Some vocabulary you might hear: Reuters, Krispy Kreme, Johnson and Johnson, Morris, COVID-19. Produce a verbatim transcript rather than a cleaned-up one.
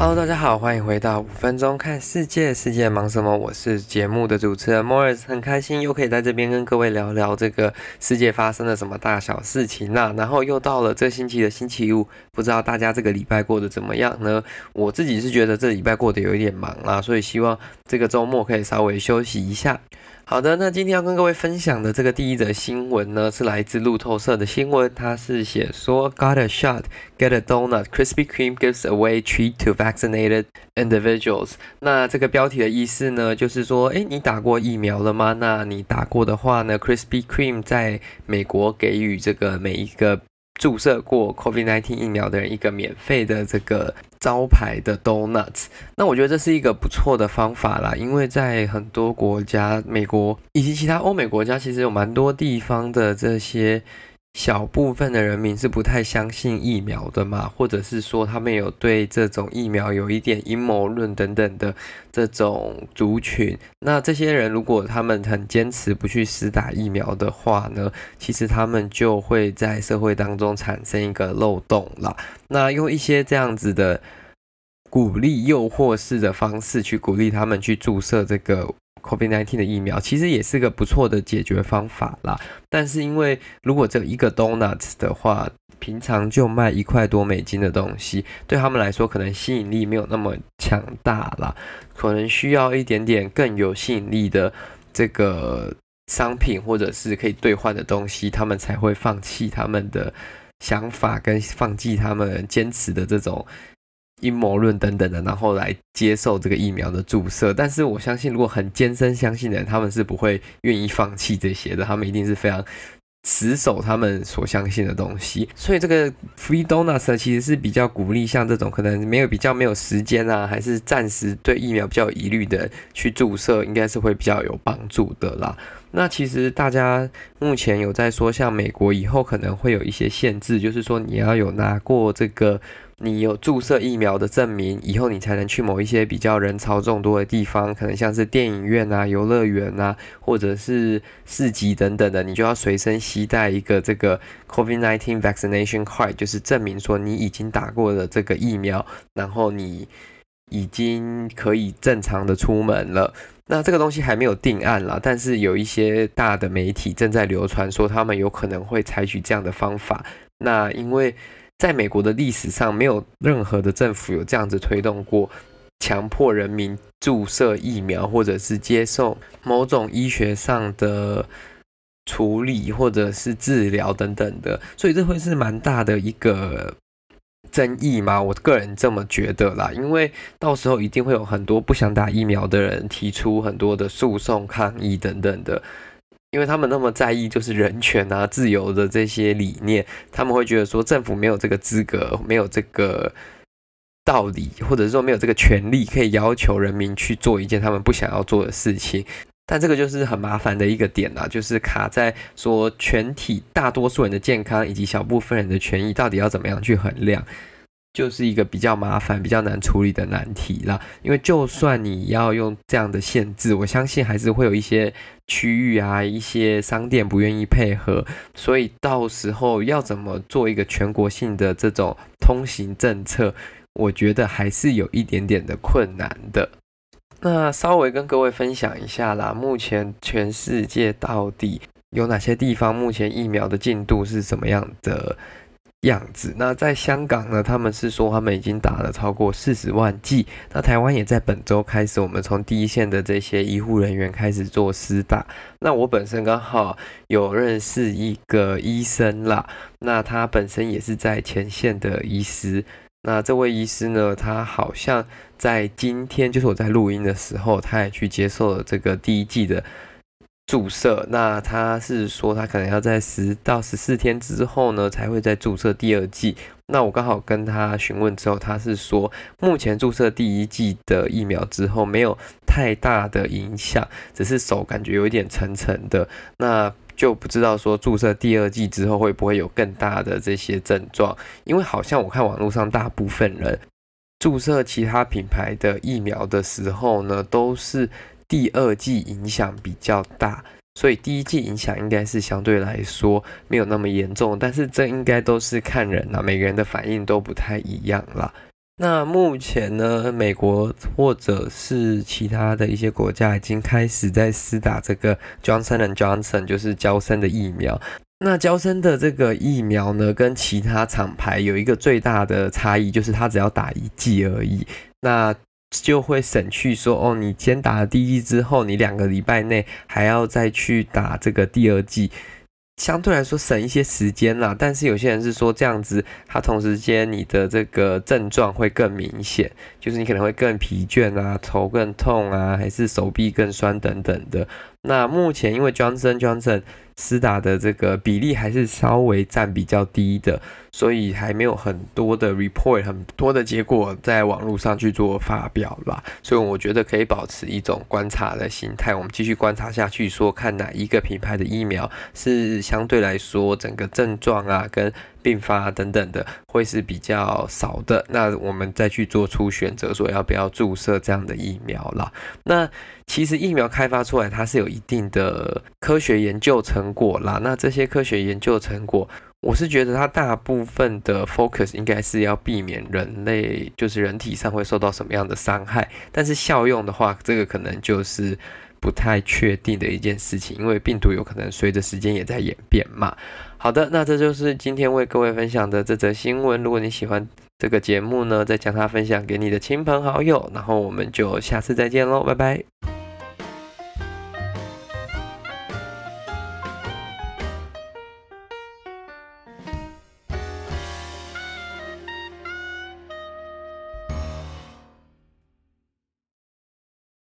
Hello， 大家好，欢迎回到五分钟看世界，世界忙什么？我是节目的主持人 Morris， 很开心又可以在这边跟各位聊聊这个世界发生了什么大小事情啦、啊。然后又到了这星期的星期五，不知道大家这个礼拜过得怎么样呢？我自己是觉得这礼拜过得有一点忙啦，所以希望这个周末可以稍微休息一下。好的，那今天要跟各位分享的这个第一则新闻呢，是来自路透社的新闻，它是写说 Got a shot, get a donut, Krispy Kreme gives away treat to vaccinated individuals。 那这个标题的意思呢，就是说诶你打过疫苗了吗？那你打过的话呢， Krispy Kreme 在美国给予这个每一个注射过 COVID 十九 疫苗的人一个免费的这个招牌的 donuts。 那我觉得这是一个不错的方法啦，因为在很多国家，美国以及其他欧美国家，其实有蛮多地方的这些小部分的人民是不太相信疫苗的嘛，或者是说他们有对这种疫苗有一点阴谋论等等的这种族群。那这些人如果他们很坚持不去施打疫苗的话呢，其实他们就会在社会当中产生一个漏洞啦。那用一些这样子的鼓励诱惑式的方式去鼓励他们去注射这个COVID 十九 的疫苗，其实也是个不错的解决方法啦。但是因为如果只有一个 donuts 的话，平常就卖一块多美金的东西，对他们来说可能吸引力没有那么强大啦，可能需要一点点更有吸引力的这个商品或者是可以兑换的东西，他们才会放弃他们的想法跟放弃他们坚持的这种阴谋论等等的，然后来接受这个疫苗的注射。但是我相信如果很坚深相信的人，他们是不会愿意放弃这些的，他们一定是非常死守他们所相信的东西。所以这个 free donuts 其实是比较鼓励像这种可能没有比较没有时间啊，还是暂时对疫苗比较有疑虑的人去注射，应该是会比较有帮助的啦。那其实大家目前有在说，像美国以后可能会有一些限制，就是说你要有拿过这个你有注射疫苗的证明以后，你才能去某一些比较人潮众多的地方，可能像是电影院啊、游乐园啊，或者是市集等等的，你就要随身携带一个这个 COVID 十九 vaccination card， 就是证明说你已经打过了这个疫苗，然后你已经可以正常的出门了。那这个东西还没有定案啦，但是有一些大的媒体正在流传说他们有可能会采取这样的方法。那因为在美国的历史上，没有任何的政府有这样子推动过强迫人民注射疫苗，或者是接受某种医学上的处理或者是治疗等等的，所以这会是蛮大的一个争议嘛，我个人这么觉得啦。因为到时候一定会有很多不想打疫苗的人提出很多的诉讼、抗议等等的，因为他们那么在意就是人权啊、自由的这些理念，他们会觉得说政府没有这个资格，没有这个道理，或者是说没有这个权利可以要求人民去做一件他们不想要做的事情。但这个就是很麻烦的一个点啦、啊，就是卡在说全体大多数人的健康以及小部分人的权益到底要怎么样去衡量，就是一个比较麻烦、比较难处理的难题啦。因为就算你要用这样的限制，我相信还是会有一些区域啊、一些商店不愿意配合，所以到时候要怎么做一个全国性的这种通行政策，我觉得还是有一点点的困难的。那稍微跟各位分享一下啦，目前全世界到底有哪些地方目前疫苗的进度是怎么样的样子。那在香港呢，他们是说他们已经打了超过四十万剂，那台湾也在本周开始，我们从第一线的这些医护人员开始做施打。那我本身刚好有认识一个医生啦，那他本身也是在前线的医师，那这位医师呢，他好像在今天，就是我在录音的时候，他也去接受了这个第一剂的注射。那他是说他可能要在十到十四天之后呢才会再注射第二剂。那我刚好跟他询问之后，他是说目前注射第一剂的疫苗之后没有太大的影响，只是手感觉有一点沉沉的，那就不知道说注射第二剂之后会不会有更大的这些症状。因为好像我看网络上大部分人注射其他品牌的疫苗的时候呢，都是第二剂影响比较大，所以第一剂影响应该是相对来说没有那么严重，但是这应该都是看人啦、啊，每个人的反应都不太一样啦。那目前呢，美国或者是其他的一些国家已经开始在施打这个 Johnson and Johnson， 就是嬌生的疫苗。那嬌生的这个疫苗呢，跟其他厂牌有一个最大的差异，就是它只要打一剂而已，那就会省去说哦，你先打了第一剂之后，你两个礼拜内还要再去打这个第二剂，相对来说省一些时间啦。但是有些人是说这样子，它同时间你的这个症状会更明显，就是你可能会更疲倦啊，头更痛啊，还是手臂更酸等等的。那目前因为 Johnson Johnson 施打的这个比例还是稍微占比较低的，所以还没有很多的 report 很多的结果在网络上去做发表啦，所以我觉得可以保持一种观察的心态，我们继续观察下去，说看哪一个品牌的疫苗是相对来说整个症状啊跟并发等等的会是比较少的，那我们再去做出选择，说要不要注射这样的疫苗啦。那其实疫苗开发出来它是有一定的科学研究成果啦，那这些科学研究成果我是觉得它大部分的 focus 应该是要避免人类就是人体上会受到什么样的伤害，但是效用的话这个可能就是不太确定的一件事情，因为病毒有可能随着时间也在演变嘛。好的，那这就是今天为各位分享的这则新闻，如果你喜欢这个节目呢，再将它分享给你的亲朋好友，然后我们就下次再见咯，拜拜。